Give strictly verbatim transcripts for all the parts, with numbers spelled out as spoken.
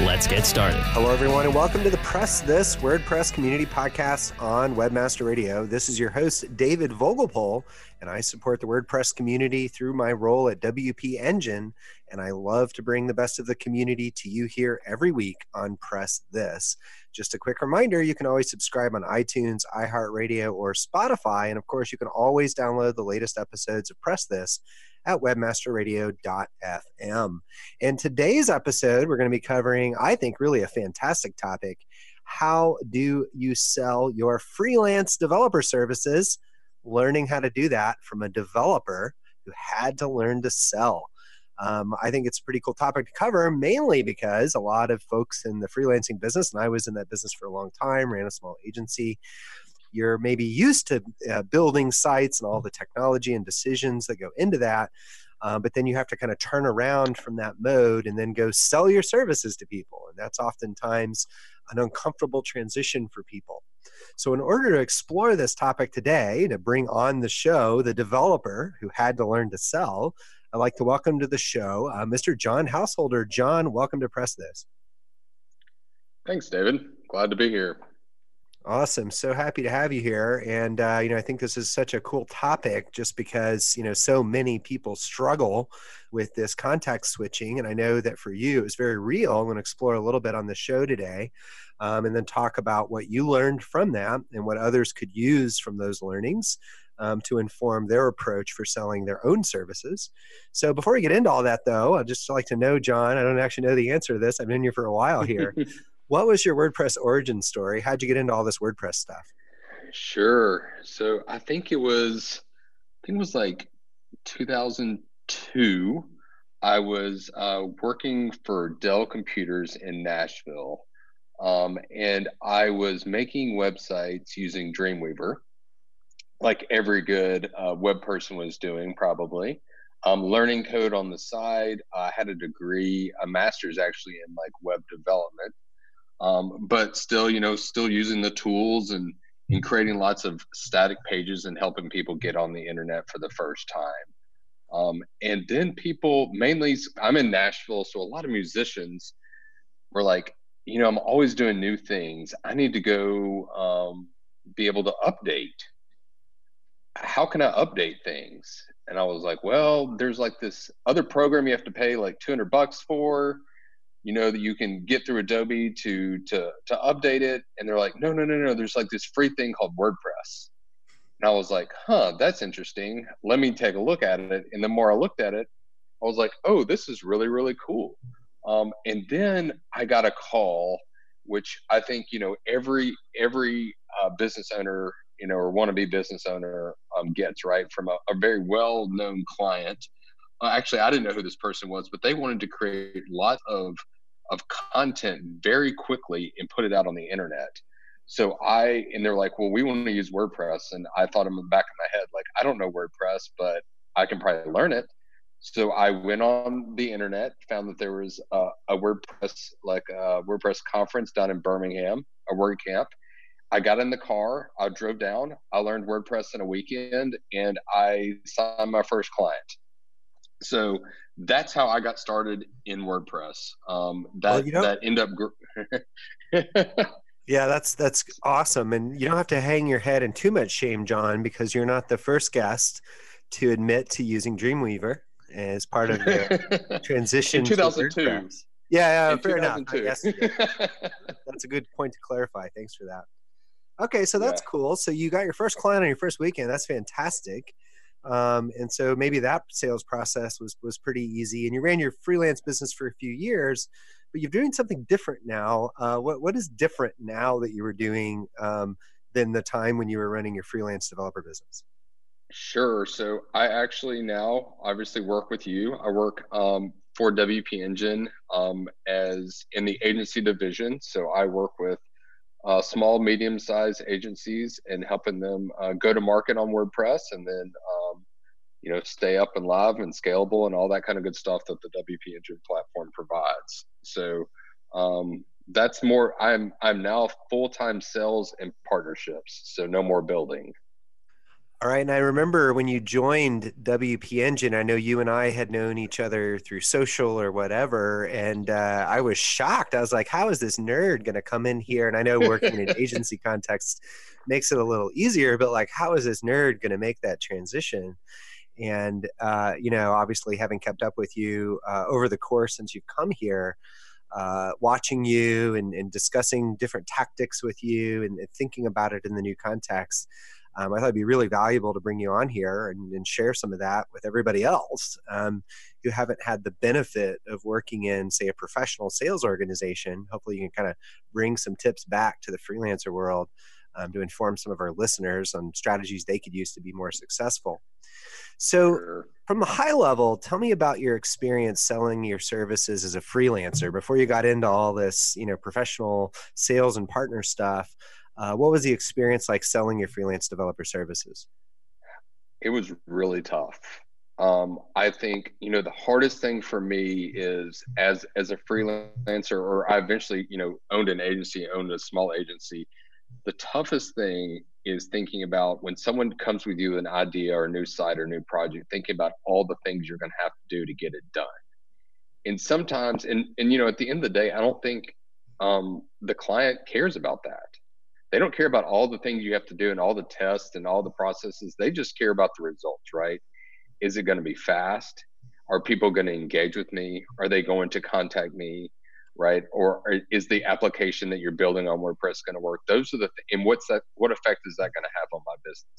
Let's get started. Hello, everyone, and welcome to the Press This WordPress Community Podcast on Webmaster Radio. This is your host, David Vogelpohl, and I support the WordPress community through my role at W P Engine, and I love to bring the best of the community to you here every week on Press This. Just a quick reminder, you can always subscribe on iTunes, iHeartRadio, or Spotify, and of course, you can always download the latest episodes of Press This at webmaster radio dot f m. In today's episode, we're going to be covering, I think, really a fantastic topic. How do you sell your freelance developer services? Learning how to do that from a developer who had to learn to sell. Um, I think it's a pretty cool topic to cover, mainly because a lot of folks in the freelancing business, and I was in that business for a long time, ran a small agency, you're maybe used to uh, building sites and all the technology and decisions that go into that, uh, but then you have to kind of turn around from that mode and then go sell your services to people. And that's oftentimes an uncomfortable transition for people. So in order to explore this topic today, to bring on the show the developer who had to learn to sell, I'd like to welcome to the show uh, Mister John Householder. John, welcome to Press This. Thanks, David. Glad to be here. Awesome. So happy to have you here. And, uh, you know, I think this is such a cool topic just because, you know, so many people struggle with this context switching. And I know that for you, it was very real. I'm going to explore a little bit on the show today um, and then talk about what you learned from that and what others could use from those learnings um, to inform their approach for selling their own services. So before we get into all that, though, I'd just like to know, John, I don't actually know the answer to this. I've been here for a while here. What was your WordPress origin story? How'd you get into all this WordPress stuff? Sure. So I think it was, I think it was like two thousand two. I was uh, working for Dell Computers in Nashville, um, and I was making websites using Dreamweaver, like every good uh, web person was doing probably. Um, learning code on the side. I had a degree, a master's actually in like web development. Um, but still, you know, still using the tools and, and creating lots of static pages and helping people get on the internet for the first time. Um, and then people mainly, I'm in Nashville, so a lot of musicians were like, you know, I'm always doing new things. I need to go um, be able to update. How can I update things? And I was like, well, there's like this other program you have to pay like two hundred bucks for. You know, that you can get through Adobe to to to update it. And they're like, no, no, no, no. There's like this free thing called WordPress. And I was like, huh, that's interesting. Let me take a look at it. And the more I looked at it, I was like, oh, this is really, really cool. Um, and then I got a call, which I think, you know, every every uh, business owner, you know, or wannabe business owner um, gets, right, from a, a very well-known client. Actually, I didn't know who this person was, but they wanted to create lots of of content very quickly and put it out on the internet. So I, and they're like, well, we want to use WordPress. And I thought in the back of my head, like, I don't know WordPress, but I can probably learn it. So I went on the internet, found that there was a, a WordPress, like a WordPress conference down in Birmingham, a WordCamp. I got in the car, I drove down, I learned WordPress in a weekend, and I signed my first client. So that's how I got started in WordPress. Um, that well, you know, that end up. Gr- yeah, that's that's awesome, and you don't have to hang your head in too much shame, John, because you're not the first guest to admit to using Dreamweaver as part of the transition. In two thousand two. To yeah, yeah in fair enough. That's a good point to clarify. Thanks for that. Okay, so that's yeah. cool. So you got your first client on your first weekend. That's fantastic. Um, and so maybe that sales process was was pretty easy. And you ran your freelance business for a few years, but you're doing something different now. Uh, what what is different now that you were doing um, than the time when you were running your freelance developer business? Sure. So I actually now obviously work with you. I work um, for W P Engine um, as in the agency division. So I work with Uh, small, medium-sized agencies and helping them uh, go to market on WordPress, and then um, you know, stay up and live and scalable and all that kind of good stuff that the W P Engine platform provides. So um, that's more. I'm I'm now full-time sales and partnerships. So no more building. All right, and I remember when you joined W P Engine, I know you and I had known each other through social or whatever, and uh, I was shocked. I was like, how is this nerd going to come in here? And I know working in an agency context makes it a little easier, but like, how is this nerd going to make that transition? And, uh, you know, obviously having kept up with you uh, over the course since you've come here, uh, watching you and, and discussing different tactics with you and, and thinking about it in the new context, Um, I thought it'd be really valuable to bring you on here and, and share some of that with everybody else um, who haven't had the benefit of working in, say, a professional sales organization. Hopefully you can kind of bring some tips back to the freelancer world um, to inform some of our listeners on strategies they could use to be more successful. So from a high level, tell me about your experience selling your services as a freelancer before you got into all this, you know, professional sales and partner stuff. Uh, what was the experience like selling your freelance developer services? It was really tough. Um, I think, you know, the hardest thing for me is as, as a freelancer, or I eventually, you know, owned an agency, owned a small agency. The toughest thing is thinking about when someone comes with you with an idea or a new site or a new project, thinking about all the things you're going to have to do to get it done. And sometimes, and, and, you know, at the end of the day, I don't think um, the client cares about that. They don't care about all the things you have to do and all the tests and all the processes. They just care about the results, right? Is it going to be fast? Are people going to engage with me? Are they going to contact me, right? Or is the application that you're building on WordPress going to work? Those are the th- and what's that? What effect is that going to have on my business?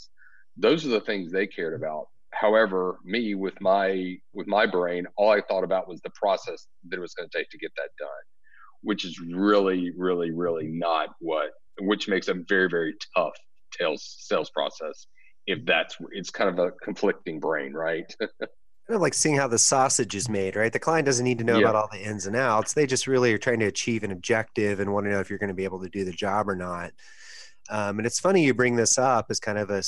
Those are the things they cared about. However, me with my with my brain, all I thought about was the process that it was going to take to get that done, which is really, really, really not what. Which makes a very, very tough sales process if that's, it's kind of a conflicting brain, right? I like seeing how the sausage is made, right? The client doesn't need to know yeah. about all the ins and outs. They just really are trying to achieve an objective and want to know if you're going to be able to do the job or not. Um, and it's funny you bring this up as kind of a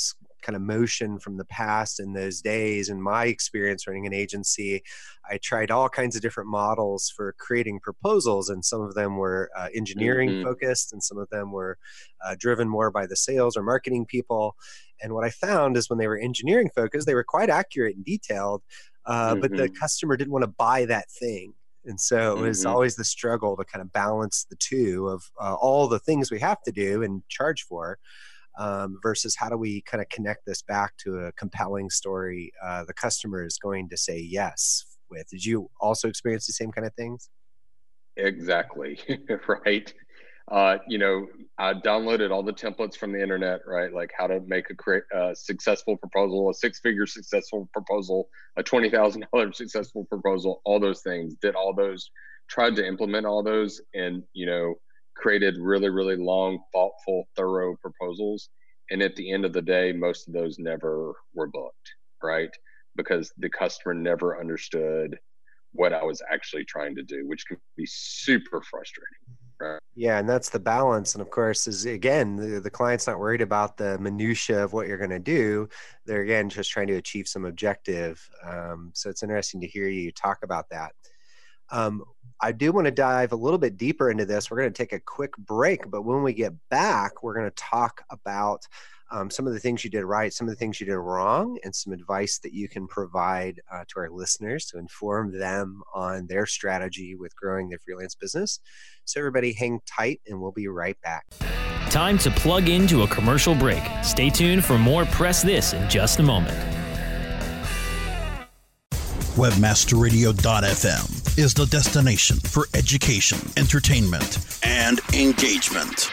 kind of motion from the past in those days. In my experience running an agency, I tried all kinds of different models for creating proposals, and some of them were uh, engineering mm-hmm. focused, and some of them were uh, driven more by the sales or marketing people. And what I found is when they were engineering focused, they were quite accurate and detailed, uh, mm-hmm. but the customer didn't want to buy that thing. And so it was mm-hmm. always the struggle to kind of balance the two of uh, all the things we have to do and charge for um, versus how do we kind of connect this back to a compelling story uh, the customer is going to say yes with. Did you also experience the same kind of things? Exactly. Right. Uh, you know, I downloaded all the templates from the internet, right? Like how to make a cre- uh, successful proposal, a six-figure successful proposal, a twenty thousand dollars successful proposal, all those things, did all those, tried to implement all those and, you know, created really, really long, thoughtful, thorough proposals. And at the end of the day, most of those never were booked, right? Because the customer never understood what I was actually trying to do, which can be super frustrating. Yeah, and that's the balance. And of course, is again, the, the client's not worried about the minutia of what you're going to do. They're again just trying to achieve some objective. Um, so it's interesting to hear you talk about that. Um, I do want to dive a little bit deeper into this. We're going to take a quick break, but when we get back, we're going to talk about um, some of the things you did right, some of the things you did wrong, and some advice that you can provide uh, to our listeners to inform them on their strategy with growing their freelance business. So everybody hang tight and we'll be right back. Time to plug into a commercial break. Stay tuned for more Press This in just a moment. Webmaster Radio dot f m is the destination for education, entertainment, and engagement.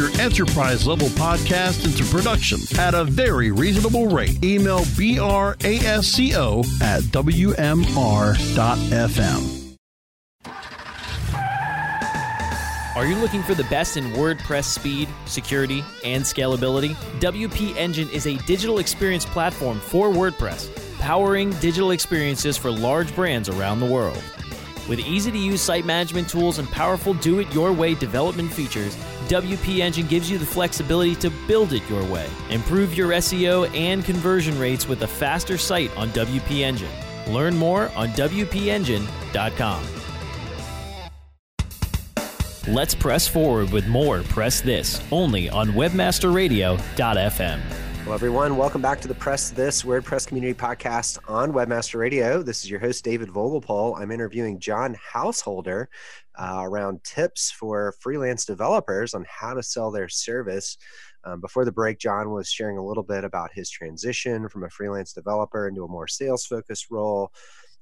your enterprise-level podcast into production at a very reasonable rate. Email BRASCO at W M R dot f m. Are you looking for the best in WordPress speed, security, and scalability? W P Engine is a digital experience platform for WordPress, powering digital experiences for large brands around the world. With easy-to-use site management tools and powerful do-it-your-way development features, W P Engine gives you the flexibility to build it your way. Improve your S E O and conversion rates with a faster site on W P Engine. Learn more on W P Engine dot com. Let's press forward with more Press This, only on Webmaster Radio dot f m. Well, everyone, welcome back to the Press This WordPress Community Podcast on Webmaster Radio. This is your host, David Vogelpohl. I'm interviewing John Householder uh, around tips for freelance developers on how to sell their service. Um, before the break, John was sharing a little bit about his transition from a freelance developer into a more sales-focused role.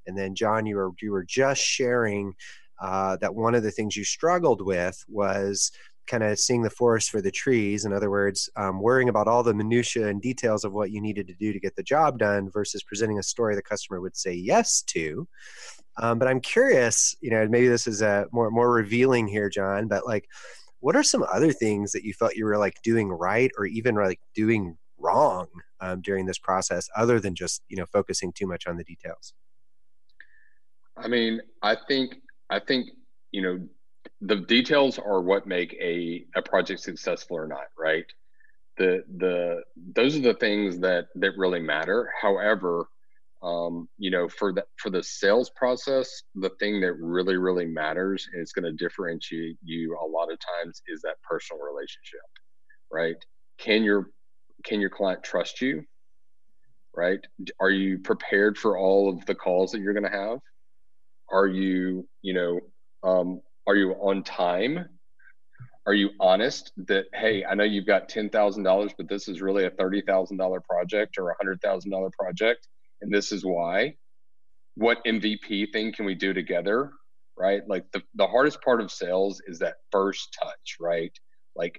And then, John, you were you were just sharing Uh, that one of the things you struggled with was kind of seeing the forest for the trees. In other words, um, worrying about all the minutiae and details of what you needed to do to get the job done versus presenting a story the customer would say yes to. Um, but I'm curious, you know, maybe this is a more more revealing here, John, but like, what are some other things that you felt you were like doing right or even like doing wrong um, during this process other than just, you know, focusing too much on the details? I mean, I think I think, you know, the details are what make a, a project successful or not, right? The the those are the things that, that really matter. However, um, you know, for the for the sales process, the thing that really, really matters and it's going to differentiate you a lot of times is that personal relationship, right? Can your can your client trust you, right? Are you prepared for all of the calls that you're going to have? Are you, you know, um, are you on time? Are you honest that, hey, I know you've got ten thousand dollars, but this is really a thirty thousand dollars project or a one hundred thousand dollars project, and this is why? What M V P thing can we do together, right? Like the, the hardest part of sales is that first touch, right? Like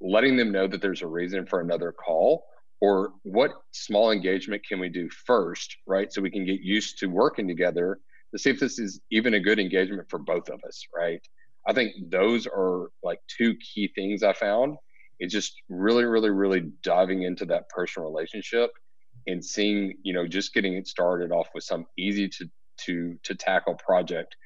letting them know that there's a reason for another call or what small engagement can we do first, right? So we can get used to working together to see if this is even a good engagement for both of us, right? I think those are like two key things I found. It's just really, really, really diving into that personal relationship and seeing, you know, just getting it started off with some easy to to to tackle project,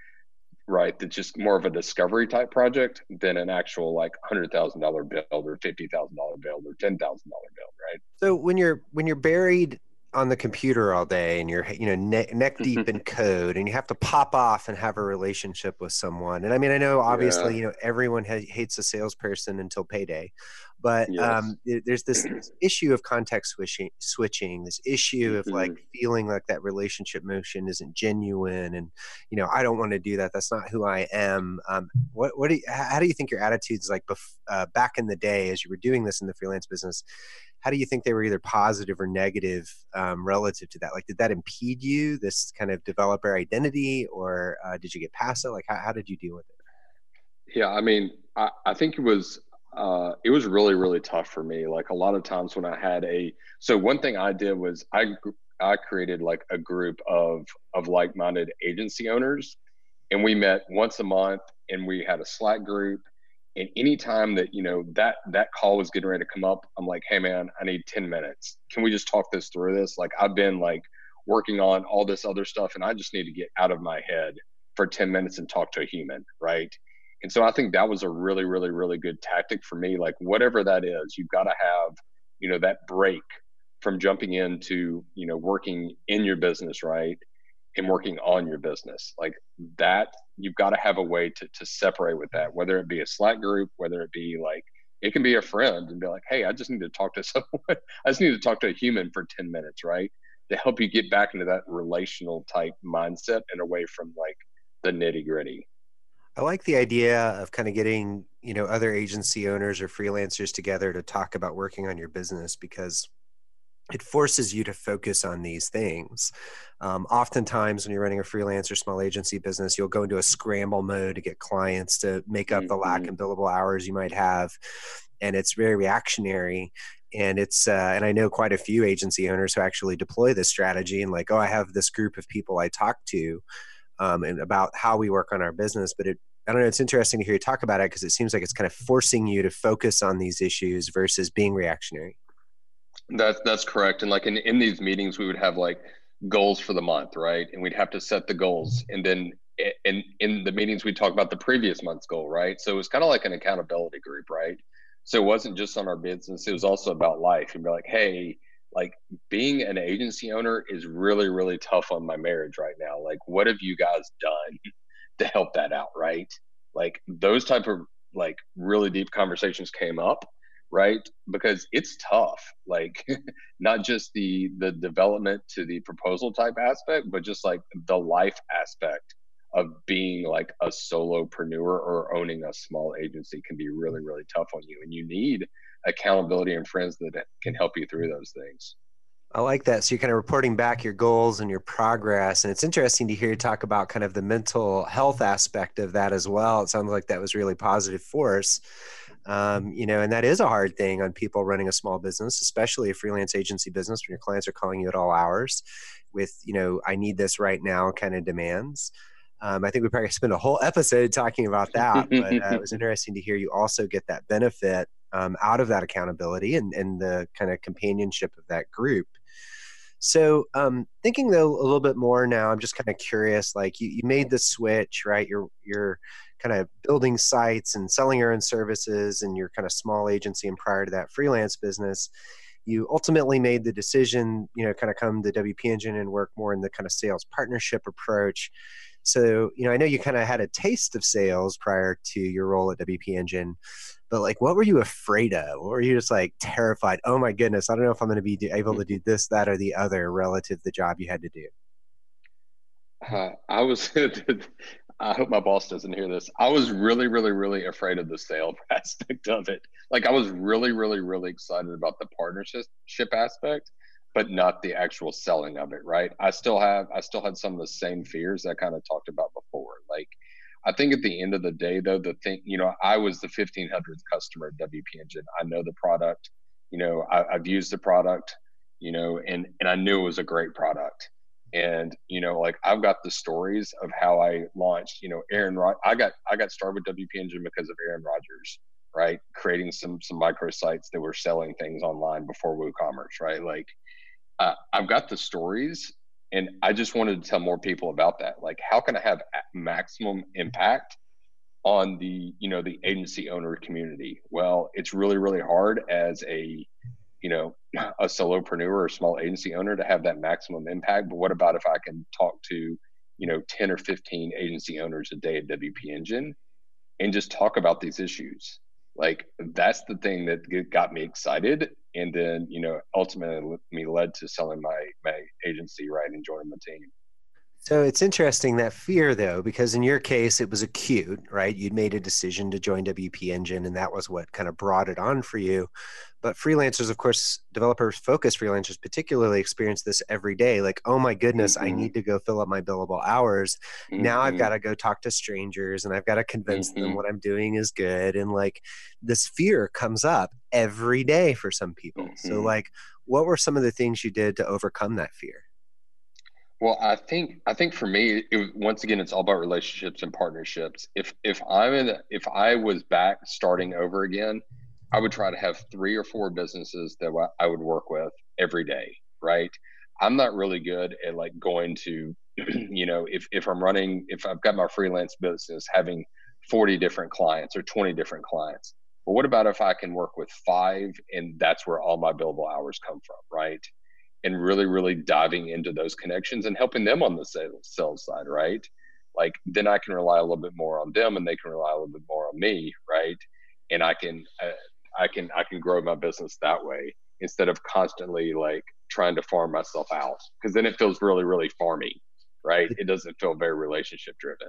right? That's just more of a discovery type project than an actual like one hundred thousand dollars build or fifty thousand dollars build or ten thousand dollars build, right? So when you're when you're buried on the computer all day and you're, you know, neck, neck deep in code and you have to pop off and have a relationship with someone. And I mean, I know obviously, yeah. you know, everyone ha- hates a salesperson until payday, But yes. um, there's this issue of context switching, switching this issue of mm-hmm. like feeling like that relationship motion isn't genuine, and you know I don't want to do that. That's not who I am. Um, what what do you, how do you think your attitudes like bef- uh, back in the day as you were doing this in the freelance business? How do you think they were either positive or negative um, relative to that? Like, did that impede you, this kind of developer identity, or uh, did you get past it? Like, how, how did you deal with it? Yeah, I mean, I, I think it was. Uh, it was really, really tough for me. Like a lot of times when I had a, so one thing I did was I, I created like a group of, of like-minded agency owners, and we met once a month and we had a Slack group. And anytime that, you know, that, that call was getting ready to come up, I'm like, hey man, I need ten minutes. Can we just talk this through this? Like I've been like working on all this other stuff and I just need to get out of my head for ten minutes and talk to a human. Right. And so I think that was a really, really, really good tactic for me. Like whatever that is, you've got to have, you know, that break from jumping into, you know, working in your business, right? And working on your business. Like that, you've got to have a way to to separate with that, whether it be a Slack group, whether it be like, it can be a friend and be like, hey, I just need to talk to someone. I just need to talk to a human for ten minutes, right? To help you get back into that relational type mindset and away from like the nitty gritty. I like the idea of kind of getting, you know, other agency owners or freelancers together to talk about working on your business, because it forces you to focus on these things. Um, oftentimes when you're running a freelance or small agency business, you'll go into a scramble mode to get clients to make up mm-hmm. the lack in billable hours you might have. And it's very reactionary. And it's, uh, and I know quite a few agency owners who actually deploy this strategy and like, oh, I have this group of people I talk to Um, and about how we work on our business. But it, I don't know, it's interesting to hear you talk about it because it seems like it's kind of forcing you to focus on these issues versus being reactionary. That's, that's correct. And like in, in these meetings, we would have like goals for the month, right? And we'd have to set the goals. And then in, in the meetings, we talk about the previous month's goal, right? So it was kind of like an accountability group, right? So it wasn't just on our business. It was also about life. And be like, hey, like being an agency owner is really, really tough on my marriage right now. Like, what have you guys done to help that out? Right. Like those type of like really deep conversations came up, right? Because it's tough, like not just the, the development to the proposal type aspect, but just like the life aspect of being like a solopreneur or owning a small agency can be really, really tough on you. And you need accountability and friends that can help you through those things. I like that. So you're kind of reporting back your goals and your progress. And it's interesting to hear you talk about kind of the mental health aspect of that as well. It sounds like that was really positive force. Um, you know, and that is a hard thing on people running a small business, especially a freelance agency business when your clients are calling you at all hours with, you know, I need this right now kind of demands. Um, I think we probably spent a whole episode talking about that, but uh, it was interesting to hear you also get that benefit um, out of that accountability and, and the kind of companionship of that group. So um, thinking though a little bit more now, I'm just kind of curious, like you, you made the switch, right? You're, you're kind of building sites and selling your own services and your kind of small agency, and prior to that freelance business. You ultimately made the decision, you know, kind of come to W P Engine and work more in the kind of sales partnership approach. So, you know, I know you kind of had a taste of sales prior to your role at W P Engine, but like, what were you afraid of? Or were you just like terrified? Oh my goodness, I don't know if I'm going to be able to do this, that, or the other relative to the job you had to do. Uh, I was, I hope my boss doesn't hear this. I was really, really, really afraid of the sales aspect of it. Like I was really, really, really excited about the partnership aspect, but not the actual selling of it, right? I still have, I still had some of the same fears I kind of talked about before. Like, I think at the end of the day, though, the thing, you know, I was the fifteen hundredth customer of W P Engine. I know the product, you know, I, I've used the product, you know, and, and I knew it was a great product. And, you know, like I've got the stories of how I launched, you know, Aaron Rod, I got, I got started with W P Engine because of Aaron Rodgers, right? Creating some, some microsites that were selling things online before WooCommerce, right? Like, Uh, I've got the stories and I just wanted to tell more people about that. Like, how can I have maximum impact on the, you know, the agency owner community? Well, it's really, really hard as a, you know, a solopreneur or small agency owner to have that maximum impact. But what about if I can talk to, you know, ten or fifteen agency owners a day at W P Engine and just talk about these issues? Like, that's the thing that got me excited. And then, you know, ultimately me led to selling my, my agency, right, and joining the team. So it's interesting, that fear, though, because in your case, it was acute, right? You'd made a decision to join W P Engine, and that was what kind of brought it on for you. But freelancers, of course, developers, focused freelancers particularly, experience this every day. Like, oh my goodness, mm-hmm. I need to go fill up my billable hours. Mm-hmm. Now I've got to go talk to strangers, and I've got to convince mm-hmm. them what I'm doing is good. And like, this fear comes up every day for some people. Mm-hmm. So like, what were some of the things you did to overcome that fear? Well, I think I think for me, it, once again, it's all about relationships and partnerships. If if I'm in, if I was back starting over again, I would try to have three or four businesses that I would work with every day, right? I'm not really good at like going to, you know, if, if I'm running, if I've got my freelance business, having forty different clients or twenty different clients. But what about if I can work with five, and that's where all my billable hours come from, right? And really, really diving into those connections and helping them on the sales, sales side, right? Like, then I can rely a little bit more on them, and they can rely a little bit more on me, right? And I can... Uh, I can I can grow my business that way, instead of constantly like trying to farm myself out, because then it feels really, really farmy, right? It doesn't feel very relationship driven.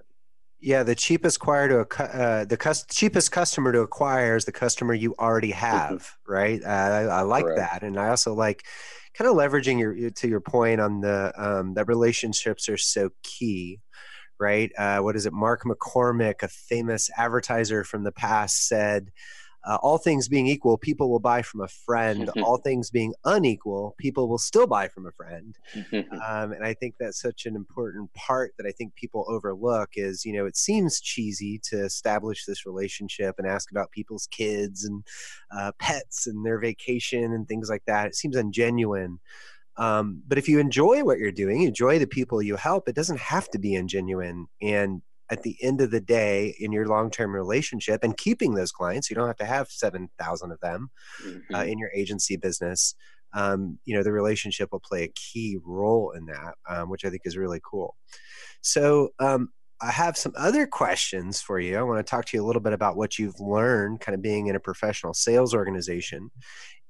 Yeah, the cheapest acquire to uh, the cus- cheapest customer to acquire is the customer you already have, right? Uh, I, I like Correct. that, and I also like kind of leveraging your to your point on the um, that relationships are so key. Right? Uh, what is it? Mark McCormick, a famous advertiser from the past, said, Uh, all things being equal, people will buy from a friend. All things being unequal, people will still buy from a friend. Um, and I think that's such an important part that I think people overlook is, you know, it seems cheesy to establish this relationship and ask about people's kids and uh, pets and their vacation and things like that. It seems ungenuine. Um, but if you enjoy what you're doing, you enjoy the people you help, it doesn't have to be ungenuine. And at the end of the day, in your long-term relationship and keeping those clients, you don't have to have seven thousand of them mm-hmm. uh, in your agency business. Um, you know, the relationship will play a key role in that, um, which I think is really cool. So um, I have some other questions for you. I want to talk to you a little bit about what you've learned kind of being in a professional sales organization.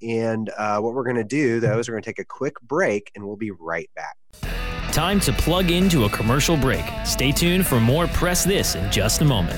And uh, what we're going to do, though, is we're going to take a quick break, and we'll be right back. Time to plug into a commercial break. Stay tuned for more Press This in just a moment.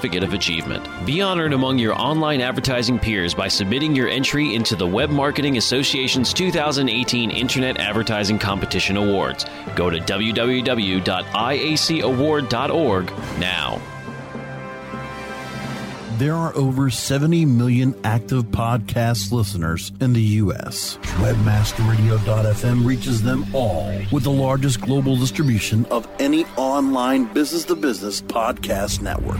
of achievement. Be honored among your online advertising peers by submitting your entry into the Web Marketing Association's two thousand eighteen Internet Advertising Competition Awards. Go to w w w dot i a c award dot org now. There are over seventy million active podcast listeners in the U S Webmaster Radio dot f m reaches them all with the largest global distribution of any online business-to-business podcast network.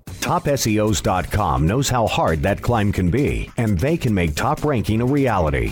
Top S E Os dot com knows how hard that climb can be, and they can make top ranking a reality.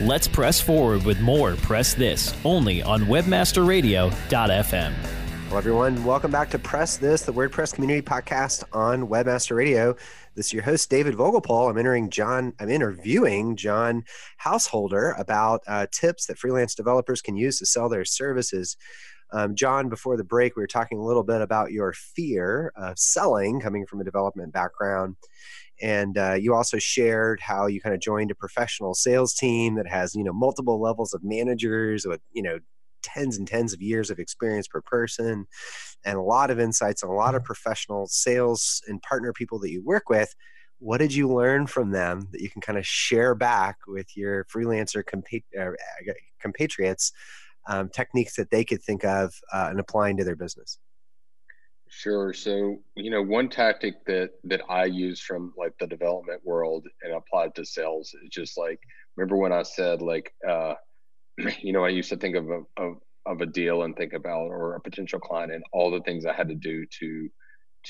Let's press forward with more Press This, only on webmaster radio dot f m. Hello, everyone. Welcome back to Press This, the WordPress community podcast on Webmaster Radio. This is your host, David Vogelpohl. I'm entering John, I'm interviewing John Householder about uh, tips that freelance developers can use to sell their services. Um, John, before the break, we were talking a little bit about your fear of selling coming from a development background. And uh, you also shared how you kind of joined a professional sales team that has, you know, multiple levels of managers with, you know, tens and tens of years of experience per person and a lot of insights and a lot of professional sales and partner people that you work with. What did you learn from them that you can kind of share back with your freelancer compa- uh, compatriots, um, techniques that they could think of uh, and applying to their business? Sure. So, you know, one tactic that that I use from like the development world and applied to sales is just like, remember when I said like, uh, you know, I used to think of a, of, of a deal and think about, or a potential client and all the things I had to do to,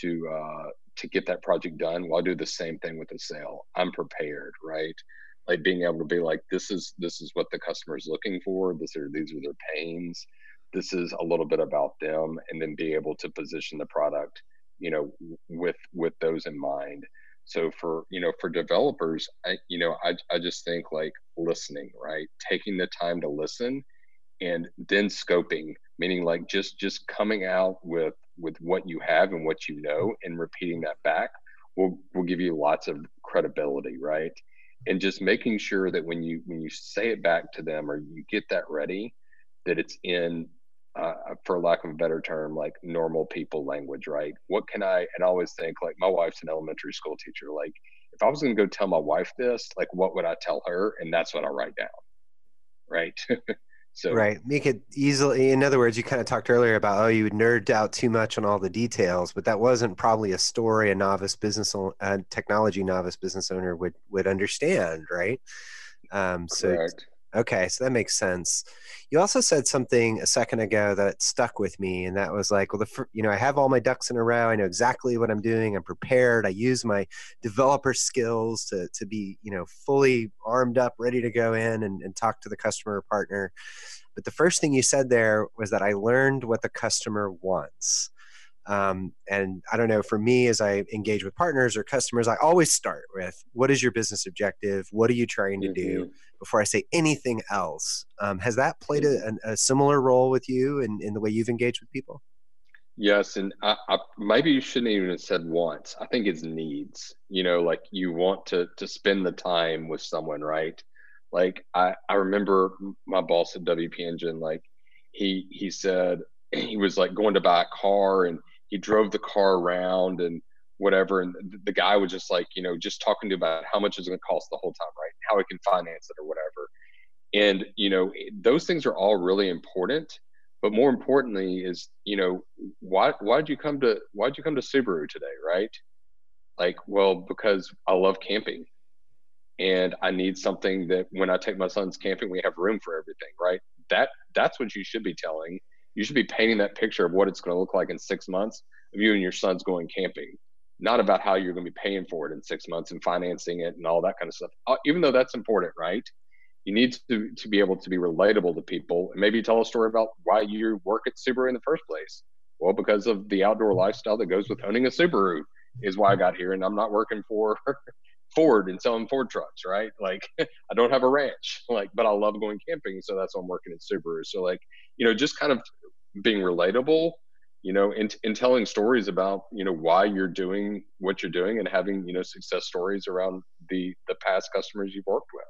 to, uh, to get that project done. Well, I do the same thing with a sale. I'm prepared, right? Like being able to be like, this is, this is what the customer is looking for. This are, these are their pains. This is a little bit about them, and then be able to position the product, you know, with, with those in mind. So for, you know, for developers, I, you know, I, I just think like listening, right? Taking the time to listen, and then scoping, meaning like just, just coming out with, with what you have and what you know, and repeating that back will, will give you lots of credibility, right? And just making sure that when you, when you say it back to them, or you get that ready, that it's in, Uh, for lack of a better term, like normal people language, right? What can I, and I always think like my wife's an elementary school teacher. Like if I was going to go tell my wife this, like what would I tell her? And that's what I write down. Right. So, right. Make it easily. In other words, you kind of talked earlier about, oh, you would nerd out too much on all the details, but that wasn't probably a story a novice business, uh, technology novice business owner would, would understand. Right. Um, so correct. Okay, so that makes sense. You also said something a second ago that stuck with me, and that was like, well, the you know, I have all my ducks in a row. I know exactly what I'm doing. I'm prepared. I use my developer skills to to be, you know, fully armed up, ready to go in and, and talk to the customer or partner. But the first thing you said there was that I learned what the customer wants. Um, and I don't know, for me, as I engage with partners or customers, I always start with, what is your business objective? What are you trying to do? Before I say anything else. Um, has that played a, a similar role with you in, in the way you've engaged with people? Yes. And I, I, maybe you shouldn't even have said wants. I think it's needs, you know, like you want to, to spend the time with someone, right? Like I, I remember my boss at W P Engine, like he, he said, he was like going to buy a car, and he drove the car around and whatever. And the guy was just like, you know, just talking to him about how much it's going to cost the whole time, right? How he can finance it or whatever. And, you know, those things are all really important, but more importantly is, you know, why, why'd you come to, why'd you come to Subaru today? Right? Like, well, because I love camping and I need something that when I take my son's camping, we have room for everything, right? That that's what you should be telling. You should be painting that picture of what it's going to look like in six months of you and your son's going camping, not about how you're going to be paying for it in six months and financing it and all that kind of stuff. Even though that's important, right? You need to, to be able to be relatable to people, and maybe tell a story about why you work at Subaru in the first place. Well, because of the outdoor lifestyle that goes with owning a Subaru is why I got here, and I'm not working for Ford and selling Ford trucks, right? Like I don't have a ranch, like, but I love going camping. So that's why I'm working at Subaru. So like, you know, just kind of being relatable, you know, and, and telling stories about, you know, why you're doing what you're doing, and having, you know, success stories around the, the past customers you've worked with.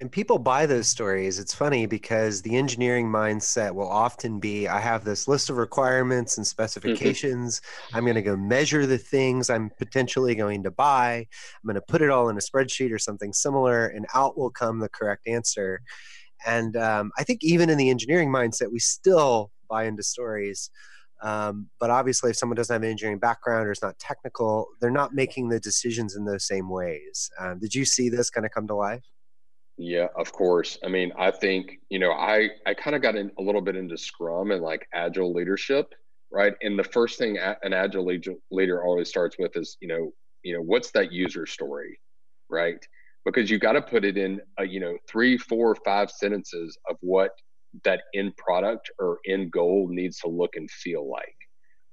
And people buy those stories. It's funny because the engineering mindset will often be, I have this list of requirements and specifications. Mm-hmm. I'm going to go measure the things I'm potentially going to buy. I'm going to put it all in a spreadsheet or something similar, and out will come the correct answer. And um, I think even in the engineering mindset, we still buy into stories. Um, but obviously, if someone doesn't have an engineering background or is not technical, they're not making the decisions in those same ways. Um, did you see this kind of come to life? Yeah, of course. I mean, I think, you know, I, I kind of got in a little bit into Scrum and like agile leadership, right? And the first thing an agile leader always starts with is, you know, you know, what's that user story, right? because you got to put it in, uh, you know, three, four, five sentences of what that end product or end goal needs to look and feel like,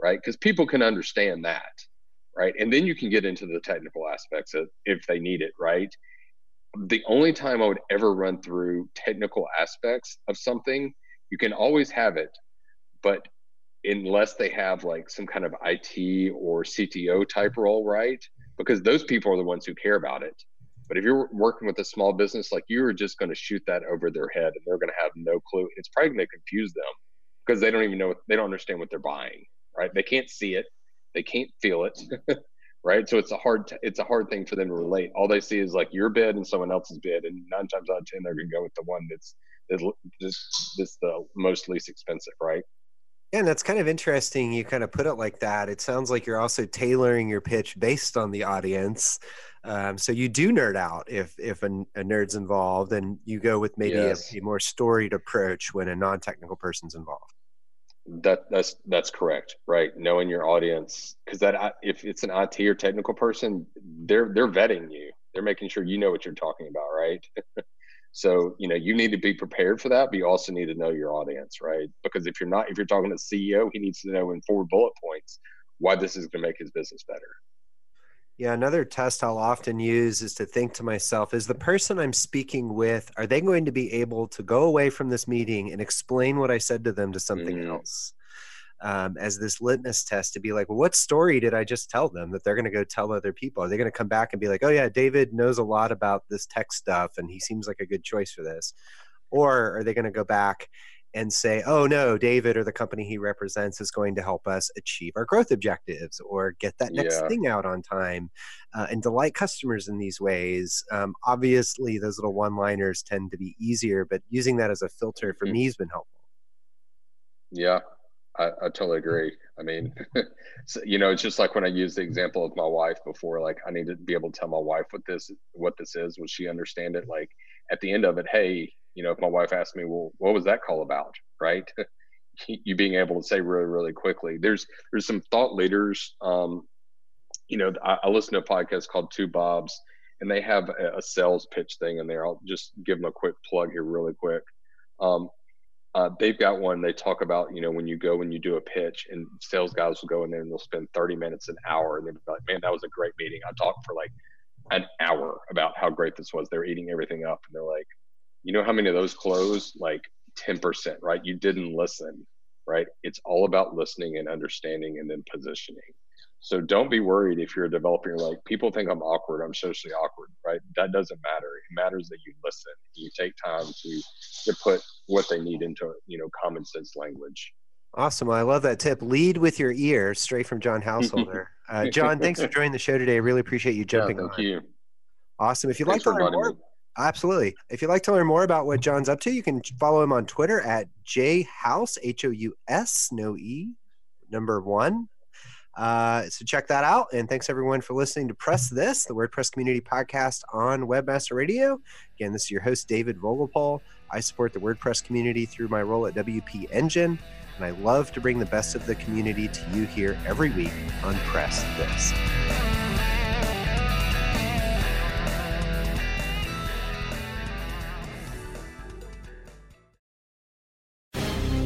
right? Because people can understand that, right? And then you can get into the technical aspects of, if they need it, right? The only time I would ever run through technical aspects of something, you can always have it, but unless they have like some kind of I T or C T O type role, right? Because those people are the ones who care about it. But if you're working with a small business, like you are just going to shoot that over their head and they're going to have no clue. It's probably going to confuse them because they don't even know, they don't understand what they're buying, right? They can't see it. They can't feel it, right? So it's a hard, t- it's a hard thing for them to relate. All they see is like your bid and someone else's bid. And nine times out of ten, they're going to go with the one that's, that's just that's the most least expensive, right? Yeah, and that's kind of interesting. You kind of put it like that. It sounds like you're also tailoring your pitch based on the audience. Um, so you do nerd out if if a, a nerd's involved, and you go with maybe yes. a, a more storied approach when a non-technical person's involved. That that's that's correct, right? Knowing your audience, because that if it's an I T or technical person, they're they're vetting you. They're making sure you know what you're talking about, right? So, you know, you need to be prepared for that, but you also need to know your audience, right? Because if you're not, if you're talking to the C E O, he needs to know in four bullet points why this is going to make his business better. Yeah, another test I'll often use is to think to myself, is the person I'm speaking with, are they going to be able to go away from this meeting and explain what I said to them to something mm-hmm. else? Um, as this litmus test to be like, well, what story did I just tell them that they're going to go tell other people? Are they going to come back and be like, oh yeah, David knows a lot about this tech stuff and he seems like a good choice for this? Or are they going to go back and say, oh no, David or the company he represents is going to help us achieve our growth objectives or get that next yeah. thing out on time uh, and delight customers in these ways? Um, obviously, those little one-liners tend to be easier, but using that as a filter for mm-hmm. me has been helpful. Yeah. I, I totally agree. I mean, so, you know, it's just like when I used the example of my wife before, like I need to be able to tell my wife what this, what this is, would she understand it? Like at the end of it, hey, you know, if my wife asked me, well, what was that call about? Right. You being able to say really, really quickly, there's, there's some thought leaders. Um, you know, I, I listen to a podcast called Two Bobs, and they have a, a sales pitch thing in there. I'll just give them a quick plug here really quick. Um, Uh, they've got one, they talk about, you know, when you go and you do a pitch and sales guys will go in there and they'll spend thirty minutes, an hour. And they'll be like, man, that was a great meeting. I talked for like an hour about how great this was. They're eating everything up. And they're like, you know how many of those close? Like ten percent, right? You didn't listen, right? It's all about listening and understanding and then positioning. So don't be worried if you're a developer, you're like, people think I'm awkward, I'm socially awkward, right? That doesn't matter. It matters that you listen. You take time to to put what they need into, you know, common sense language. Awesome. I love that tip. Lead with your ear, straight from John Householder. uh, John, thanks for joining the show today. I really appreciate you jumping yeah, thank on. Thank you. Awesome. If you'd thanks like to learn more, me. Absolutely. If you'd like to learn more about what John's up to, you can follow him on Twitter at jhouse, H O U S, no E, number one. Uh, so check that out. And thanks everyone for listening to Press This, the WordPress community podcast on Webmaster Radio. Again, this is your host, David Vogelpohl. I support the WordPress community through my role at W P Engine, and I love to bring the best of the community to you here every week on Press This.